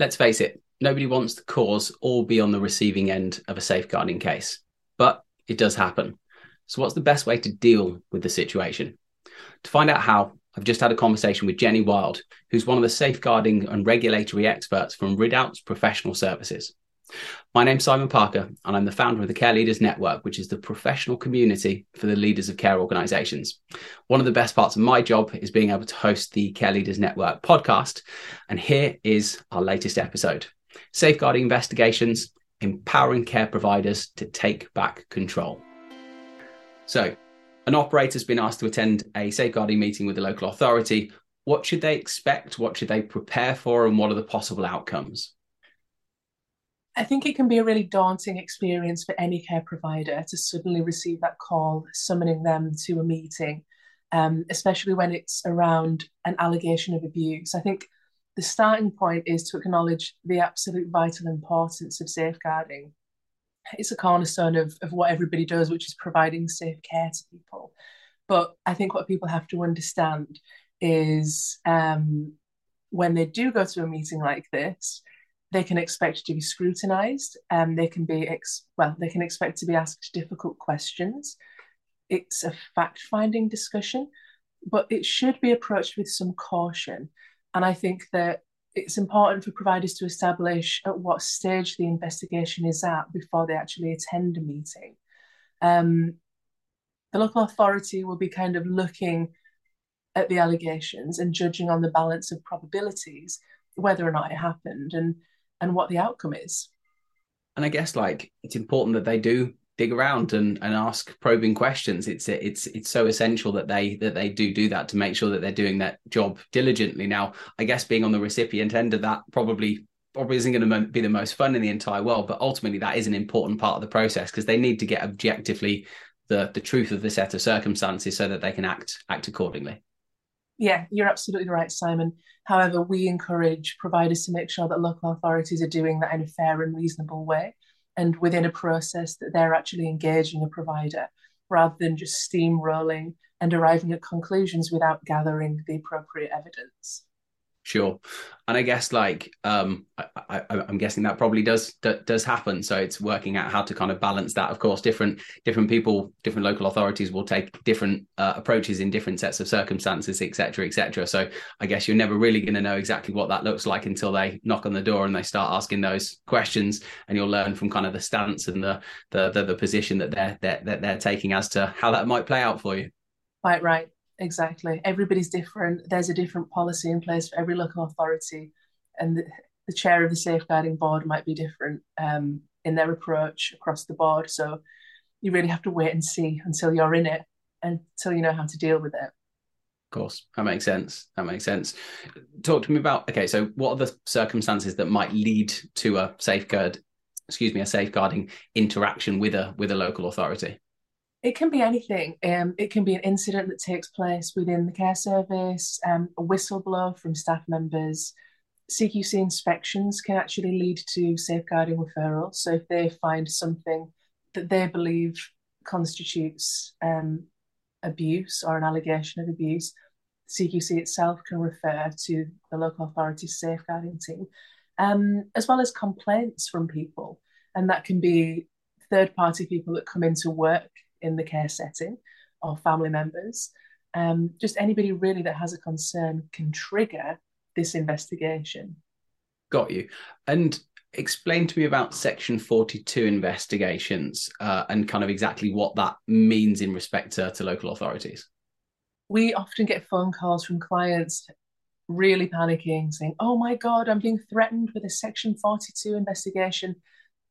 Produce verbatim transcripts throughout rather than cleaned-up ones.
Let's face it, nobody wants to cause or be on the receiving end of a safeguarding case, but it does happen. So what's the best way to deal with the situation? To find out how, I've just had a conversation with Jenny Wilde, who's one of the safeguarding and regulatory experts from Ridout's Professional Services. My name's Simon Parker, and I'm the founder of the Care Leaders Network, which is the professional community for the leaders of care organisations. One of the best parts of my job is being able to host the Care Leaders Network podcast, and here is our latest episode. Safeguarding investigations, empowering care providers to take back control. So, an operator's been asked to attend a safeguarding meeting with the local authority. What should they expect? What should they prepare for? And what are the possible outcomes? I think it can be a really daunting experience for any care provider to suddenly receive that call summoning them to a meeting, um, especially when it's around an allegation of abuse. I think the starting point is to acknowledge the absolute vital importance of safeguarding. It's a cornerstone of, of what everybody does, which is providing safe care to people. But I think what people have to understand is um, when they do go to a meeting like this, they can expect to be scrutinised, and they can be, ex- well, they can expect to be asked difficult questions. It's a fact-finding discussion, but it should be approached with some caution. And I think that it's important for providers to establish at what stage the investigation is at before they actually attend a meeting. Um, the local authority will be kind of looking at the allegations and judging on the balance of probabilities, whether or not it happened and, and what the outcome is. And I guess like it's important that they do dig around and, and ask probing questions. It's it's it's so essential that they that they do do that to make sure that they're doing that job diligently. Now, I guess being on the recipient end of that probably probably isn't going to be the most fun in the entire world, but ultimately that is an important part of the process because they need to get objectively the the truth of the set of circumstances so that they can act act accordingly. Yeah, you're absolutely right, Simon. However, we encourage providers to make sure that local authorities are doing that in a fair and reasonable way, and within a process that they're actually engaging a provider rather than just steamrolling and arriving at conclusions without gathering the appropriate evidence. Sure. And I guess like, um, I, I, I'm guessing that probably does d- does happen. So it's working out how to kind of balance that. Of course, different different people, different local authorities will take different uh, approaches in different sets of circumstances, et cetera, et cetera. So I guess you're never really going to know exactly what that looks like until they knock on the door and they start asking those questions. And you'll learn from kind of the stance and the the the, the position that they're, they're, that they're taking as to how that might play out for you. Quite right. Exactly. Everybody's different. There's a different policy in place for every local authority, and the, the chair of the safeguarding board might be different um, in their approach across the board. So you really have to wait and see until you're in it, until you know how to deal with it. Of course. That makes sense. That makes sense. Talk to me about, okay, so what are the circumstances that might lead to a safeguard, excuse me, a safeguarding interaction with a with a local authority? It can be anything. Um, it can be an incident that takes place within the care service, um, a whistleblower from staff members. C Q C inspections can actually lead to safeguarding referrals. So if they find something that they believe constitutes um, abuse or an allegation of abuse, C Q C itself can refer to the local authority's safeguarding team, um, as well as complaints from people. And that can be third-party people that come into work in the care setting, or family members. Um, just anybody really that has a concern can trigger this investigation. Got you. And explain to me about Section forty-two investigations uh, and kind of exactly what that means in respect to, to local authorities. We often get phone calls from clients really panicking, saying, oh my God, I'm being threatened with a Section forty-two investigation.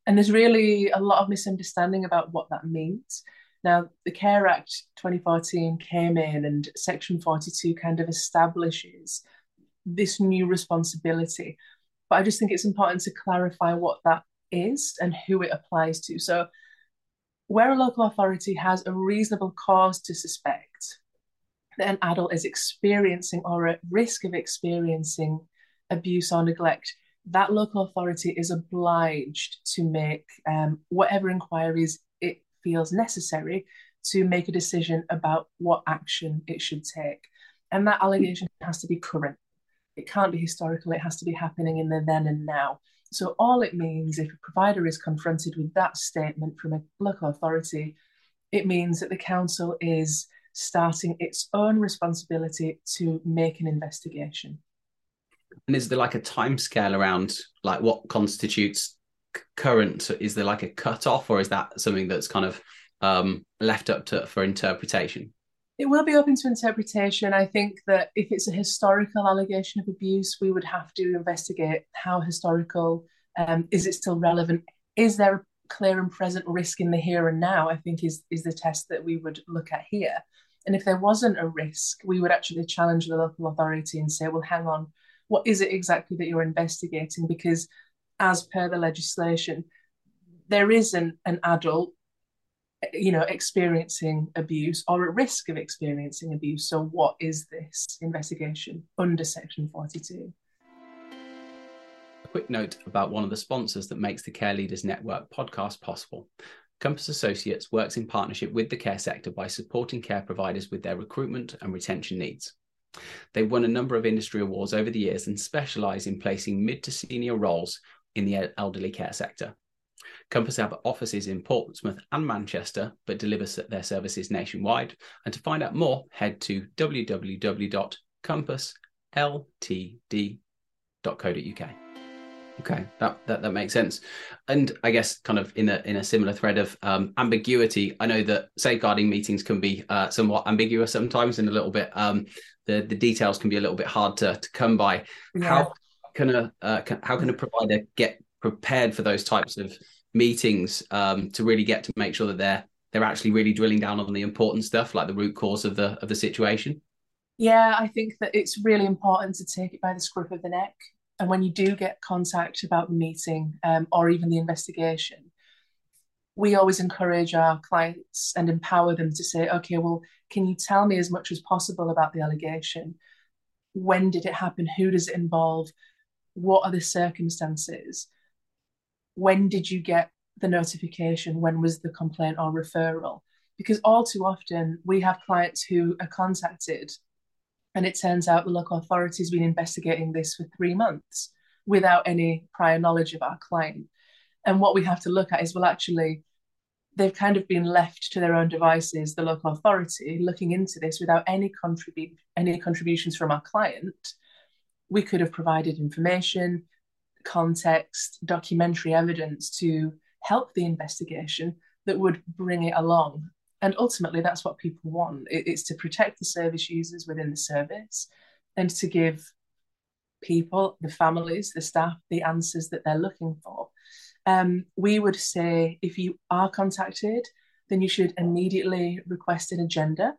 And there's really a lot of misunderstanding about what that means. Now, the Care Act twenty fourteen came in, and Section forty-two kind of establishes this new responsibility. But I just think it's important to clarify what that is and who it applies to. So where a local authority has a reasonable cause to suspect that an adult is experiencing or at risk of experiencing abuse or neglect, that local authority is obliged to make um, whatever inquiries it feels necessary to make a decision about what action it should take. And that allegation has to be current. It can't be historical. It has to be happening in the then and now. So all it means, if a provider is confronted with that statement from a local authority, it means that the council is starting its own responsibility to make an investigation. And is there like a timescale around like what constitutes current? Is there like a cut-off, or is that something that's kind of um, left up to for interpretation? It will be open to interpretation. I think that if it's a historical allegation of abuse, we would have to investigate how historical, um, is it still relevant? Is there a clear and present risk in the here and now, I think is, is the test that we would look at here. And if there wasn't a risk, we would actually challenge the local authority and say, well, hang on, what is it exactly that you're investigating? Because as per the legislation, there isn't an adult, you know, experiencing abuse or at risk of experiencing abuse. So what is this investigation under Section forty-two? A quick note about one of the sponsors that makes the Care Leaders Network podcast possible. Compass Associates works in partnership with the care sector by supporting care providers with their recruitment and retention needs. They've won a number of industry awards over the years and specialise in placing mid to senior roles in the elderly care sector. Compass have offices in Portsmouth and Manchester, but deliver their services nationwide. And to find out more, head to w w w dot compass l t d dot co dot u k. Okay, that, that that makes sense. And I guess kind of in a in a similar thread of um, ambiguity, I know that safeguarding meetings can be uh, somewhat ambiguous sometimes, and a little bit, um, the, the details can be a little bit hard to, to come by. Yeah. How can a uh, can, how can a provider get prepared for those types of meetings um, to really get to make sure that they're they're actually really drilling down on the important stuff, like the root cause of the of the situation? Yeah, I think that it's really important to take it by the scruff of the neck. And when you do get contact about the meeting um, or even the investigation, we always encourage our clients and empower them to say, okay, well, can you tell me as much as possible about the allegation? When did it happen? Who does it involve? What are the circumstances? When did you get the notification? When was the complaint or referral? Because all too often we have clients who are contacted and it turns out the local authority has been investigating this for three months without any prior knowledge of our client. And what we have to look at is, well, actually, they've kind of been left to their own devices, the local authority, looking into this without any contribute any contributions from our client. We could have provided information, context, documentary evidence to help the investigation that would bring it along. And ultimately, that's what people want. It's to protect the service users within the service and to give people, the families, the staff, the answers that they're looking for. Um, we would say if you are contacted, then you should immediately request an agenda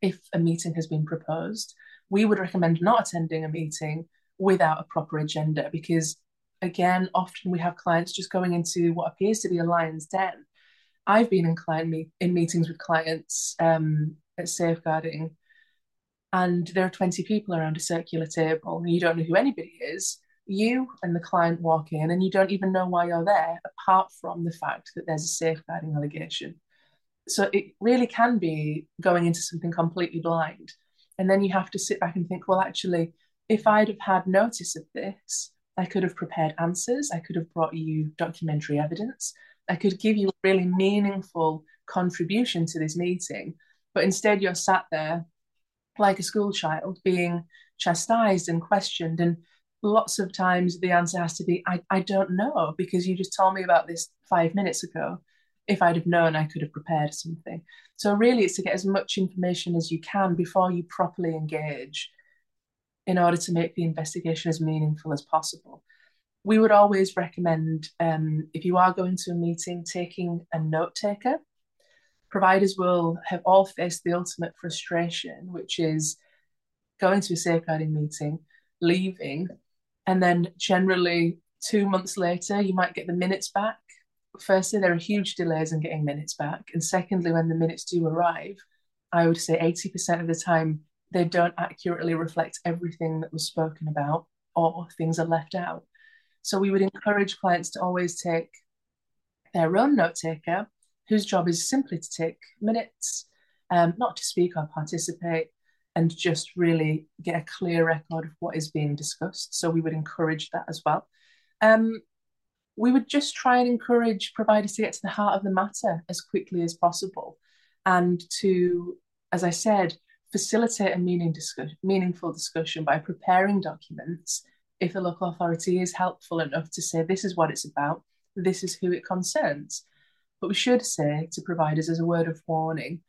if a meeting has been proposed. We would recommend not attending a meeting without a proper agenda because, again, often we have clients just going into what appears to be a lion's den. I've been in client me- in meetings with clients um, at safeguarding, and there are twenty people around a circular table, and you don't know who anybody is. You and the client walk in, and you don't even know why you're there, apart from the fact that there's a safeguarding allegation. So it really can be going into something completely blind. And then you have to sit back and think, well, actually, if I'd have had notice of this, I could have prepared answers. I could have brought you documentary evidence. I could give you a really meaningful contribution to this meeting, but instead you're sat there like a school child being chastised and questioned. And lots of times the answer has to be, I, I don't know, because you just told me about this five minutes ago. If I'd have known, I could have prepared something. So really it's to get as much information as you can before you properly engage in order to make the investigation as meaningful as possible. We would always recommend, um, if you are going to a meeting, taking a note taker. Providers will have all faced the ultimate frustration, which is going to a safeguarding meeting, leaving, and then generally two months later, you might get the minutes back. Firstly, there are huge delays in getting minutes back. And secondly, when the minutes do arrive, I would say eighty percent of the time, they don't accurately reflect everything that was spoken about or things are left out. So we would encourage clients to always take their own note taker, whose job is simply to take minutes, um, not to speak or participate, and just really get a clear record of what is being discussed. So we would encourage that as well. Um, we would just try and encourage providers to get to the heart of the matter as quickly as possible, and to, as I said, facilitate a meaning discuss- meaningful discussion by preparing documents if the local authority is helpful enough to say, this is what it's about, this is who it concerns. But we should say to providers, as a word of warning,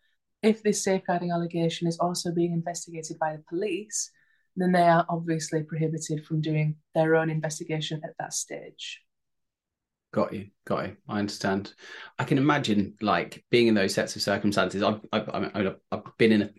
if this safeguarding allegation is also being investigated by the police, then they are obviously prohibited from doing their own investigation at that stage. Got you, got you. I understand. I can imagine, like, being in those sets of circumstances. I've, I've, I've, I've been in a,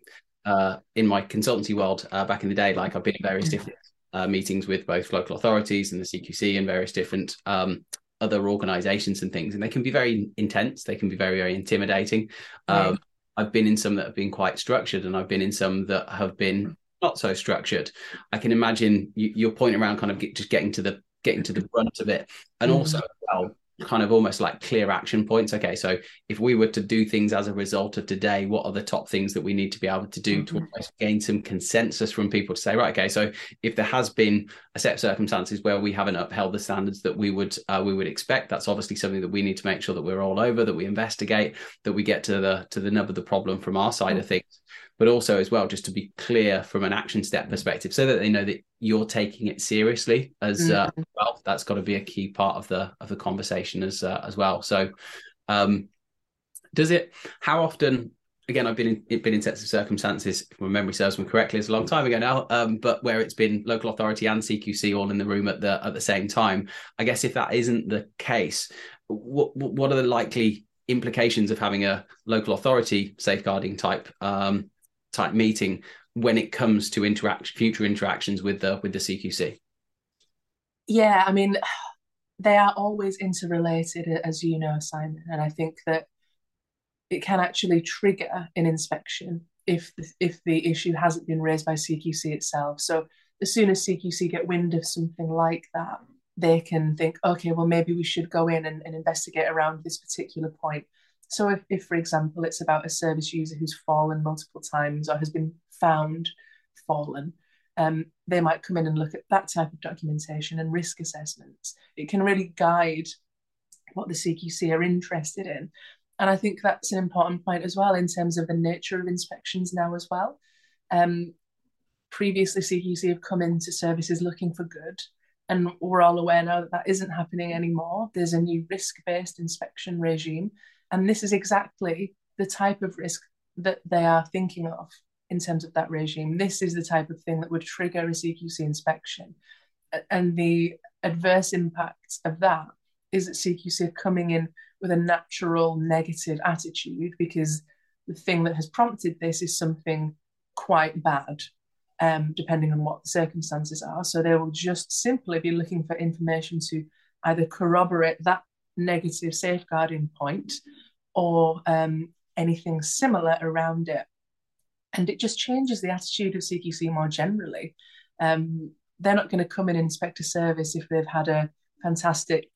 uh, in my consultancy world uh, back in the day. Like, I've been in various different uh, meetings with both local authorities and the C Q C and various different um, other organisations and things, and they can be very intense. They can be very, very intimidating. Um, right. I've been in some that have been quite structured, and I've been in some that have been not so structured. I can imagine you, your point around kind of get, just getting to the getting to the brunt of it, and also well, kind of almost like clear action points. Okay, so if we were to do things as a result of today, what are the top things that we need to be able to do to almost gain some consensus from people to say, right, okay, so if there has been a set of circumstances where we haven't upheld the standards that we would uh, we would expect, that's obviously something that we need to make sure that we're all over, that we investigate, that we get to the to the nub of the problem from our side mm-hmm. of things, but also as well just to be clear from an action step perspective so that they know that you're taking it seriously as uh, mm-hmm. well. That's got to be a key part of the of the conversation as uh, as well. So um does it how often again I've been in been in sets of circumstances, if my memory serves me correctly, it's a long time ago now, um but where it's been local authority and C Q C all in the room at the at the same time. I guess if that isn't the case, what what are the likely implications of having a local authority safeguarding type um type meeting when it comes to interact future interactions with the with the C Q C? Yeah, I mean, they are always interrelated, as you know, Simon, and I think that it can actually trigger an inspection if the, if the issue hasn't been raised by C Q C itself. So as soon as C Q C get wind of something like that, they can think, okay, well, maybe we should go in and, and investigate around this particular point. So if, if, for example, it's about a service user who's fallen multiple times or has been found fallen, Um, they might come in and look at that type of documentation and risk assessments. It can really guide what the C Q C are interested in. And I think that's an important point as well in terms of the nature of inspections now as well. Um, previously, C Q C have come into services looking for good, and we're all aware now that that isn't happening anymore. There's a new risk-based inspection regime, and this is exactly the type of risk that they are thinking of. In terms of that regime, this is the type of thing that would trigger a C Q C inspection. And the adverse impact of that is that C Q C are coming in with a natural negative attitude because the thing that has prompted this is something quite bad, um, depending on what the circumstances are. So they will just simply be looking for information to either corroborate that negative safeguarding point or um, anything similar around it. And it just changes the attitude of C Q C more generally. Um, they're not going to come in and inspect a service if they've had a fantastic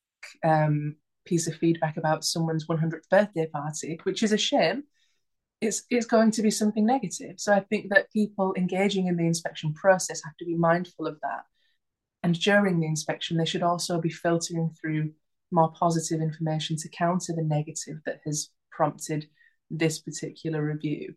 um, piece of feedback about someone's one hundredth birthday party, which is a shame. It's, it's going to be something negative. So I think that people engaging in the inspection process have to be mindful of that. And during the inspection, they should also be filtering through more positive information to counter the negative that has prompted this particular review.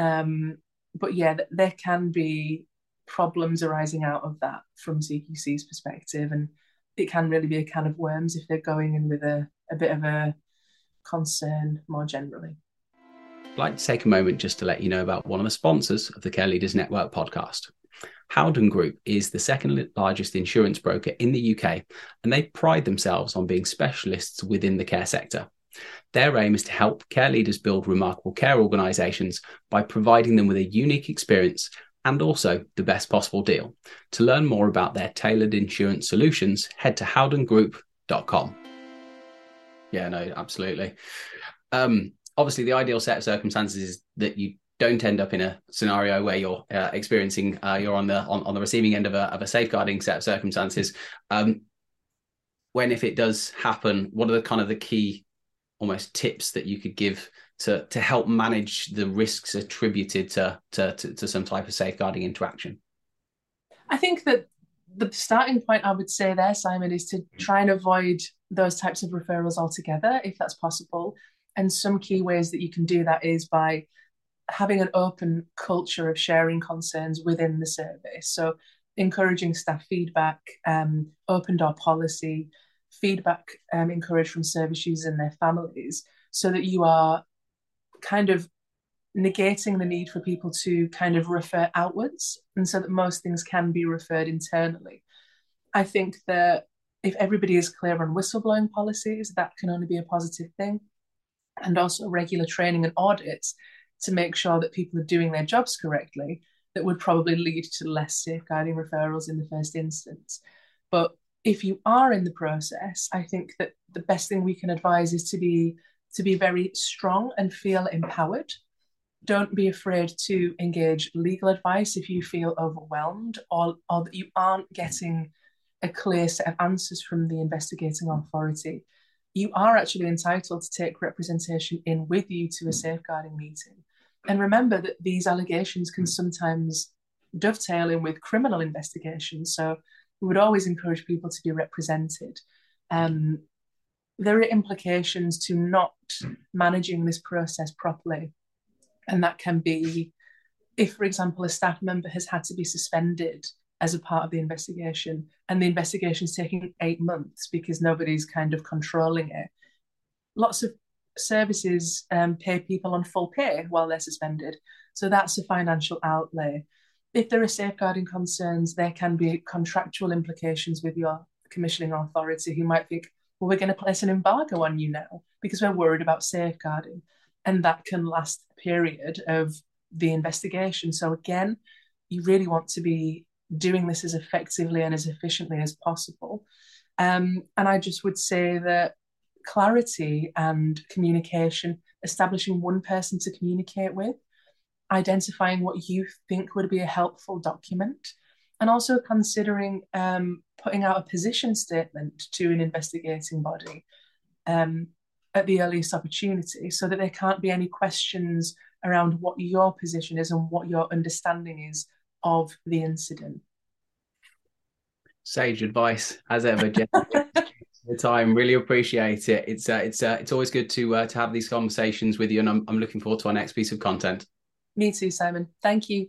Um, but yeah, there can be problems arising out of that from C Q C's perspective, and it can really be a can of worms if they're going in with a, a bit of a concern more generally. I'd like to take a moment just to let you know about one of the sponsors of the Care Leaders Network podcast. Howden Group is the second largest insurance broker in the U K, and they pride themselves on being specialists within the care sector. Their aim is to help care leaders build remarkable care organisations by providing them with a unique experience and also the best possible deal. To learn more about their tailored insurance solutions, head to howden group dot com. Yeah, no, absolutely. Um, obviously, the ideal set of circumstances is that you don't end up in a scenario where you're uh, experiencing, uh, you're on the on, on the receiving end of a, of a safeguarding set of circumstances. Um, when, if it does happen, what are the kind of the key almost tips that you could give to to help manage the risks attributed to to, to, to some type of safeguarding interaction? I think that the starting point I would say there, Simon, is to try and avoid those types of referrals altogether, if that's possible. And some key ways that you can do that is by having an open culture of sharing concerns within the service. So encouraging staff feedback, um, open door policy, feedback um, encouraged from service users and their families, so that you are kind of negating the need for people to kind of refer outwards, and so that most things can be referred internally. I think that if everybody is clear on whistleblowing policies, that can only be a positive thing, and also regular training and audits to make sure that people are doing their jobs correctly, that would probably lead to less safeguarding referrals in the first instance. But if you are in the process, I think that the best thing we can advise is to be to be very strong and feel empowered. Don't be afraid to engage legal advice if you feel overwhelmed or, or that you aren't getting a clear set of answers from the investigating authority. You are actually entitled to take representation in with you to a safeguarding meeting. And remember that these allegations can sometimes dovetail in with criminal investigations. So we would always encourage people to be represented. Um, there are implications to not managing this process properly. And that can be if, for example, a staff member has had to be suspended as a part of the investigation, and the investigation is taking eight months because nobody's kind of controlling it. Lots of services um, pay people on full pay while they're suspended. So that's a financial outlay. If there are safeguarding concerns, there can be contractual implications with your commissioning authority, who might think, well, we're going to place an embargo on you now because we're worried about safeguarding. And that can last the period of the investigation. So again, you really want to be doing this as effectively and as efficiently as possible. Um, and I just would say that clarity and communication, establishing one person to communicate with, identifying what you think would be a helpful document, and also considering um, putting out a position statement to an investigating body um, at the earliest opportunity, so that there can't be any questions around what your position is and what your understanding is of the incident. Sage advice, as ever, Jenny. The time, really appreciate it. It's uh, it's uh, it's always good to uh, to have these conversations with you, and I'm I'm looking forward to our next piece of content. Me too, Simon. Thank you.